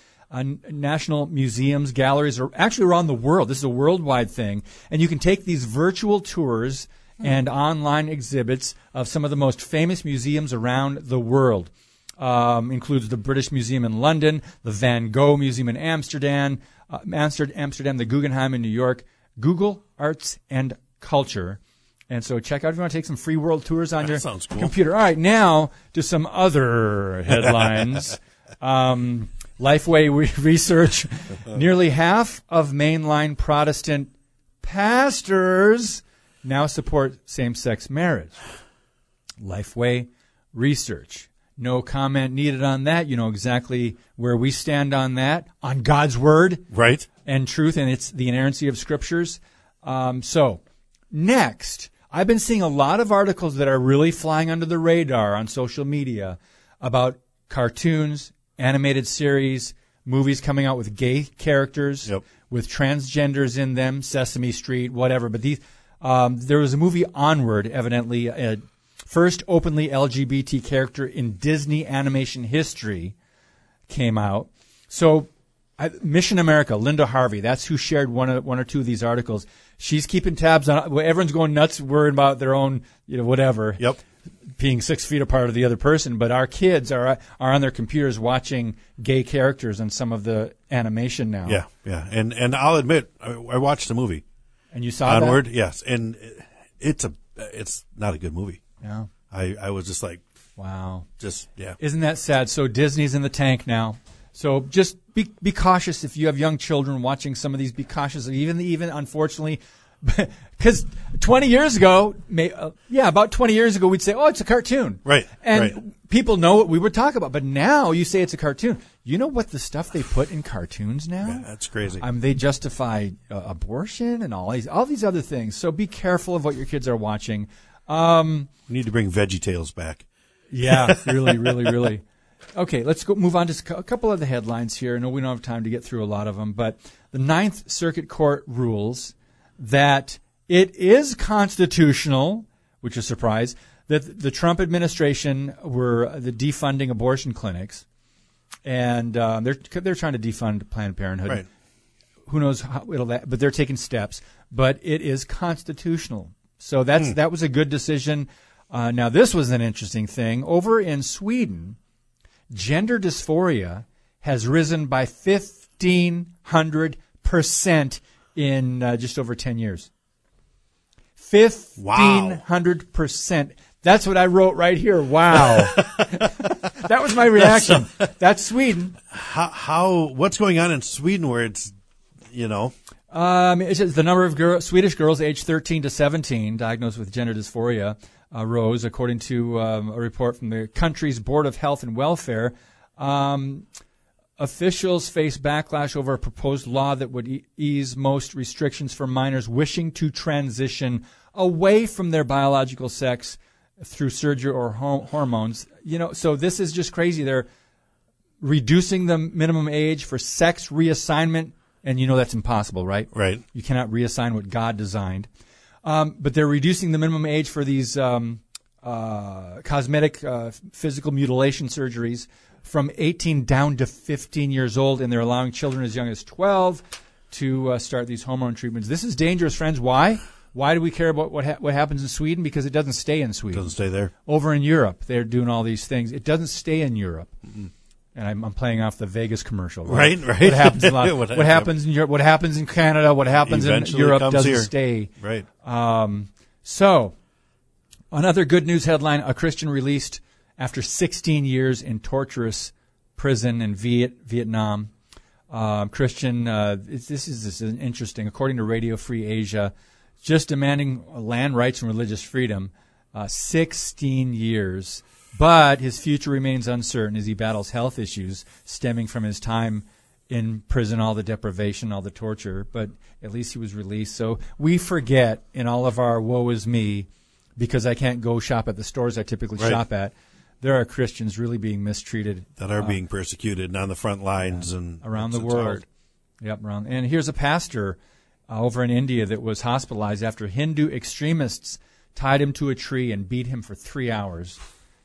national museums, galleries, or actually around the world. This is a worldwide thing. And you can take these virtual tours and online exhibits of some of the most famous museums around the world. Includes the British Museum in London, the Van Gogh Museum in Amsterdam, the Guggenheim in New York, Google Arts and Culture. And so check out if you want to take some free world tours on your computer. All right, now to some other headlines. Lifeway research, nearly half of mainline Protestant pastors now support same-sex marriage. Lifeway research. No comment needed on that. You know exactly where we stand on that, on God's word, right, and truth, and it's the inerrancy of scriptures. So next, I've been seeing a lot of articles that are really flying under the radar on social media about cartoons, animated series, movies coming out with gay characters, with transgenders in them, Sesame Street, whatever. But these, there was a movie, Onward, evidently a first openly LGBT character in Disney animation history came out. So Mission America, Linda Harvey, that's who shared one or two of these articles. She's keeping tabs on – everyone's going nuts worrying about their own, you know, whatever, being 6 feet apart of the other person. But our kids are on their computers watching gay characters in some of the animation now. Yeah. And I'll admit, I watched the movie. And you saw Onward, that? Yes. And it's not a good movie. Yeah. I was just like, wow. Isn't that sad? So Disney's in the tank now. So just be cautious if you have young children watching some of these. Be cautious, even unfortunately, because 20 years ago, about 20 years ago, we'd say, oh, it's a cartoon. Right. And people know what we would talk about. But now you say it's a cartoon. You know what the stuff they put in cartoons now? Yeah, that's crazy. They justify abortion and all these other things. So be careful of what your kids are watching. We need to bring VeggieTales back. Yeah, really, really, really. Okay, let's move on to a couple of the headlines here. I know we don't have time to get through a lot of them, but the Ninth Circuit Court rules that it is constitutional, which is a surprise, that the Trump administration were defunding abortion clinics, and they're trying to defund Planned Parenthood. Right. Who knows how it'll, but they're taking steps. But it is constitutional. So that was a good decision. Now, this was an interesting thing. Over in Sweden, gender dysphoria has risen by 1,500% in just over 10 years. 1,500%. That's what I wrote right here. Wow. That was my reaction. That's Sweden. What's going on in Sweden where it's, you know. It's just the number of Swedish girls aged 13 to 17 diagnosed with gender dysphoria rose, according to a report from the country's Board of Health and Welfare. Officials face backlash over a proposed law that would ease most restrictions for minors wishing to transition away from their biological sex through surgery or hormones. You know, so this is just crazy. They're reducing the minimum age for sex reassignment, and you know that's impossible, right? Right. You cannot reassign what God designed. But they're reducing the minimum age for these cosmetic physical mutilation surgeries from 18 down to 15 years old, and they're allowing children as young as 12 to start these hormone treatments. This is dangerous, friends. Why? Why do we care about what happens in Sweden? Because it doesn't stay in Sweden. It doesn't stay there. Over in Europe, they're doing all these things. It doesn't stay in Europe. Mm-hmm. And I'm playing off the Vegas commercial. Right. What happens in what happens in Europe, what happens in Canada, what happens eventually in Europe doesn't stay. Right. So another good news headline, a Christian released after 16 years in torturous prison in Vietnam. Christian, this is interesting. According to Radio Free Asia, just demanding land rights and religious freedom, 16 years. But his future remains uncertain as he battles health issues stemming from his time in prison, all the deprivation, all the torture. But at least he was released. So we forget in all of our woe is me because I can't go shop at the stores I typically shop at. There are Christians really being mistreated. That are being persecuted and on the front lines. And around the world. Hard. Yep. And here's a pastor over in India that was hospitalized after Hindu extremists tied him to a tree and beat him for 3 hours.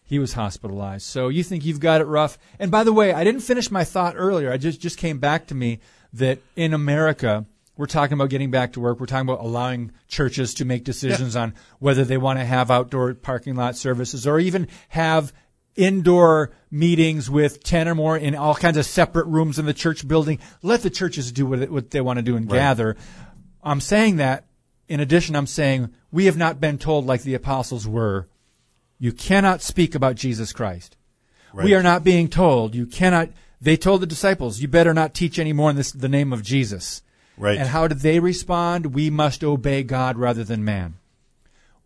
He was hospitalized. So you think you've got it rough. And by the way, I didn't finish my thought earlier. I just came back to me that in America, we're talking about getting back to work. We're talking about allowing churches to make decisions on whether they want to have outdoor parking lot services or even have indoor meetings with 10 or more in all kinds of separate rooms in the church building. Let the churches do what they want to do and gather. I'm saying that. In addition, I'm saying we have not been told like the apostles were. You cannot speak about Jesus Christ. Right. We are not being told. You cannot. They told the disciples, you better not teach anymore in the name of Jesus. Right. And how did they respond? We must obey God rather than man.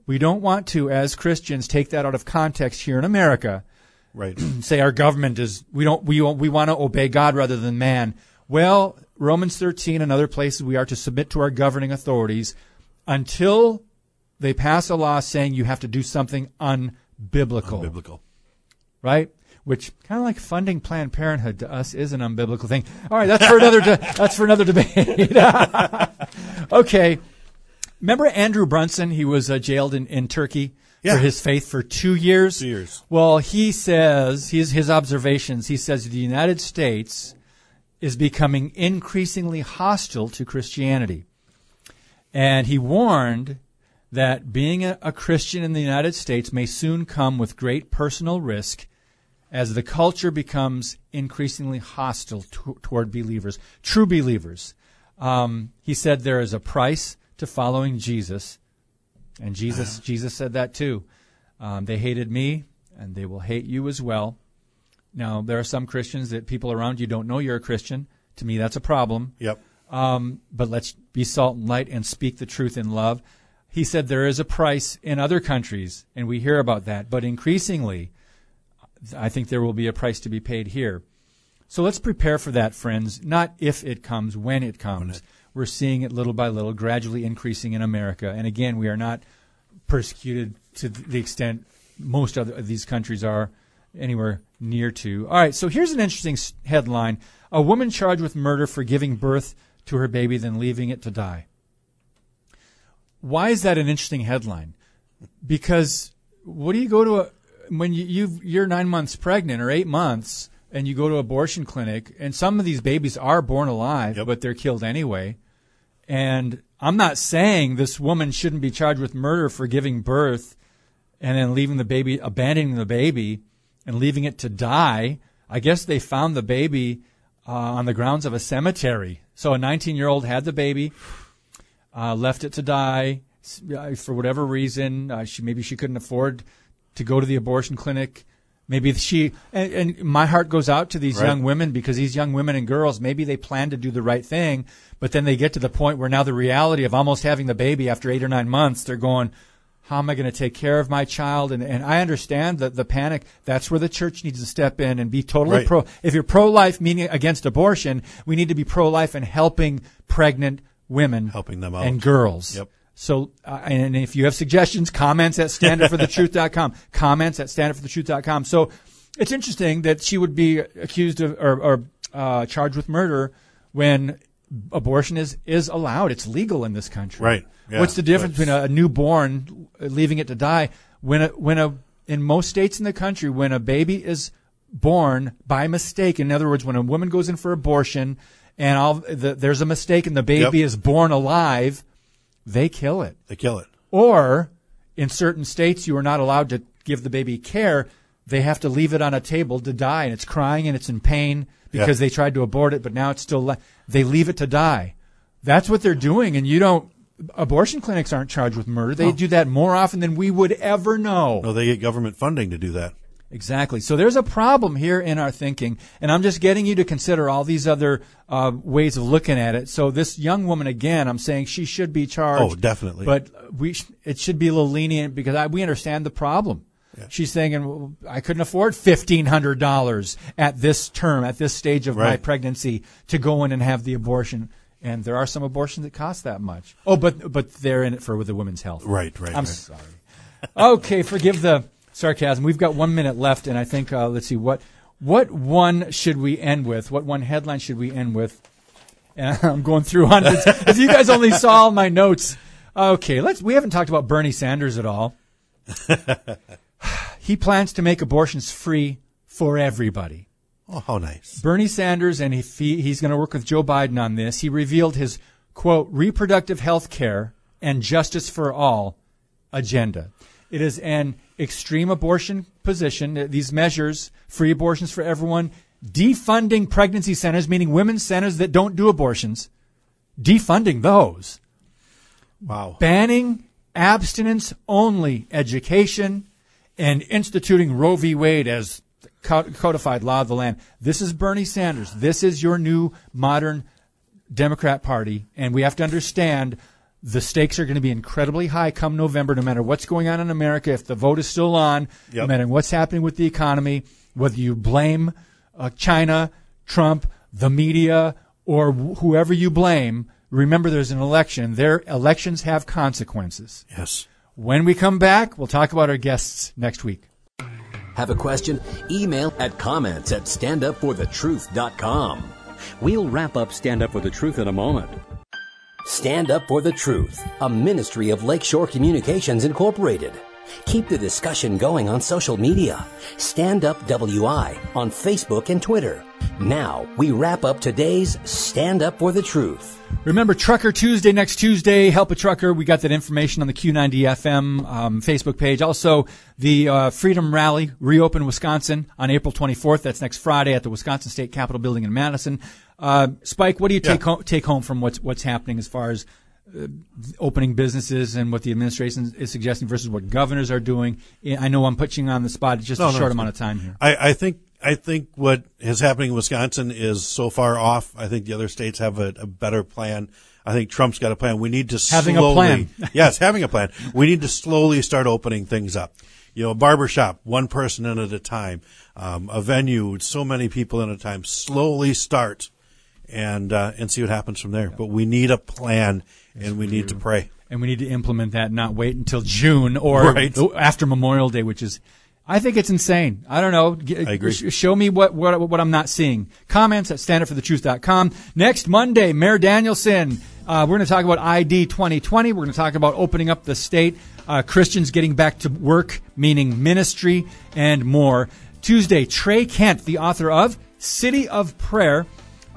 We don't want to, as Christians, take that out of context here in America. Right. Say our government is, we want to obey God rather than man. Well, Romans 13 and other places we are to submit to our governing authorities until they pass a law saying you have to do something unbiblical, right? Which kind of like funding Planned Parenthood to us is an unbiblical thing. All right, that's for another. That's for another debate. Okay, remember Andrew Brunson? He was jailed in Turkey for his faith for 2 years. 2 years. Well, he says his observations. He says the United States is becoming increasingly hostile to Christianity, and he warned that being a Christian in the United States may soon come with great personal risk as the culture becomes increasingly hostile toward believers, true believers. He said there is a price to following Jesus, and Jesus said that too. They hated me, and they will hate you as well. Now, there are some Christians that people around you don't know you're a Christian. To me, that's a problem. Yep. But let's be salt and light and speak the truth in love. He said there is a price in other countries, and we hear about that. But increasingly, I think there will be a price to be paid here. So let's prepare for that, friends, not if it comes, when it comes. We're seeing it little by little, gradually increasing in America. And again, we are not persecuted to the extent most of these countries are anywhere near to. All right, so here's an interesting headline. A woman charged with murder for giving birth to her baby, then leaving it to die. Why is that an interesting headline? Because what do you go to when you're 9 months pregnant or 8 months and you go to an abortion clinic, and some of these babies are born alive, but they're killed anyway. And I'm not saying this woman shouldn't be charged with murder for giving birth and then leaving the baby, abandoning the baby and leaving it to die. I guess they found the baby on the grounds of a cemetery. So a 19-year-old had the baby. Left it to die for whatever reason. Maybe she couldn't afford to go to the abortion clinic. Maybe she and my heart goes out to these young women, because these young women and girls, maybe they plan to do the right thing, but then they get to the point where now the reality of almost having the baby after 8 or 9 months, they're going, How am I going to take care of my child? And I understand the panic. That's where the church needs to step in and be totally right. pro. If you're pro-life, meaning against abortion, we need to be pro-life and helping pregnant women, helping them out, and girls. Yep. So, and if you have suggestions, comments at StandUpForTheTruth.com. Comments at StandUpForTheTruth.com. So it's interesting that she would be accused of or charged with murder when abortion is allowed. It's legal in this country. Right. Yeah, what's the difference between a newborn leaving it to die when in most states in the country, when a baby is born by mistake, in other words, when a woman goes in for abortion and there's a mistake and the baby yep. is born alive, they kill it. They kill it. Or in certain states, you are not allowed to give the baby care. They have to leave it on a table to die, and it's crying and it's in pain because yeah. they tried to abort it, but now it's still they leave it to die. That's what they're doing, and you don't. Abortion clinics aren't charged with murder. They do that more often than we would ever know. No, they get government funding to do that. Exactly. So there's a problem here in our thinking, and I'm just getting you to consider all these other ways of looking at it. So this young woman, again, I'm saying she should be charged. Oh, definitely. But it should be a little lenient because we understand the problem. Yeah. She's saying, well, I couldn't afford $1,500 at this term, at this stage of right. my pregnancy, to go in and have the abortion. And there are some abortions that cost that much. Oh, but they're in it for the women's health. Right. I'm sorry. Okay, forgive the sarcasm. We've got 1 minute left, and I think let's see what one should we end with? What one headline should we end with? And I'm going through hundreds. If you guys only saw all my notes, okay. We haven't talked about Bernie Sanders at all. He plans to make abortions free for everybody. Oh, how nice. Bernie Sanders, and he's going to work with Joe Biden on this. He revealed his, quote, reproductive health care and justice for all agenda. It is an extreme abortion position. These measures, free abortions for everyone, defunding pregnancy centers, meaning women's centers that don't do abortions, defunding those. Wow. Banning abstinence-only education and instituting Roe v. Wade as codified law of the land. This is Bernie Sanders. This is your new modern Democrat Party, and we have to understand the stakes are going to be incredibly high come November, no matter what's going on in America, if the vote is still on, yep. no matter what's happening with the economy, whether you blame China, Trump, the media, or whoever you blame, remember there's an election. Their elections have consequences. Yes. When we come back, we'll talk about our guests next week. Have a question? Email at comments at StandUpForTheTruth.com. We'll wrap up Stand Up For The Truth in a moment. Stand Up For The Truth, a ministry of Lakeshore Communications Incorporated. Keep the discussion going on social media. Stand Up WI on Facebook and Twitter. Now we wrap up today's Stand Up For The Truth. Remember Trucker Tuesday next Tuesday. Help a Trucker. We got that information on the Q90 FM Facebook page. Also, the Freedom Rally reopened Wisconsin on April 24th. That's next Friday at the Wisconsin State Capitol Building in Madison. Spike, what do you take home from what's happening as far as opening businesses and what the administration is suggesting versus what governors are doing? I know I'm putting you on the spot. It's just a short amount of time here. I think what is happening in Wisconsin is so far off. I think the other states have a better plan. I think Trump's got a plan. We need to having a plan. We need to slowly start opening things up. You know, a barbershop, one person in at a time, a venue, so many people in at a time. Slowly start and see what happens from there. But we need a plan, and we need to pray. And we need to implement that, not wait until June or after Memorial Day, which is – I think it's insane. I don't know. I agree. Show me what I'm not seeing. Comments at StandUpForTheTruth.com. Next Monday, Mayor Danielson. We're going to talk about ID 2020. We're going to talk about opening up the state, Christians getting back to work, meaning ministry, and more. Tuesday, Trey Kent, the author of City of Prayer.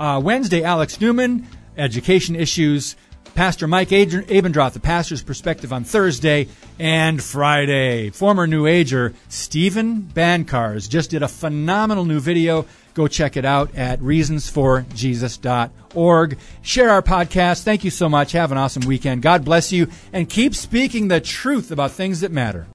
Wednesday, Alex Newman, education issues. Pastor Mike Abendroth, the pastor's perspective on Thursday, and Friday. Former New Ager Stephen Bancars just did a phenomenal new video. Go check it out at reasonsforjesus.org. Share our podcast. Thank you so much. Have an awesome weekend. God bless you, and keep speaking the truth about things that matter.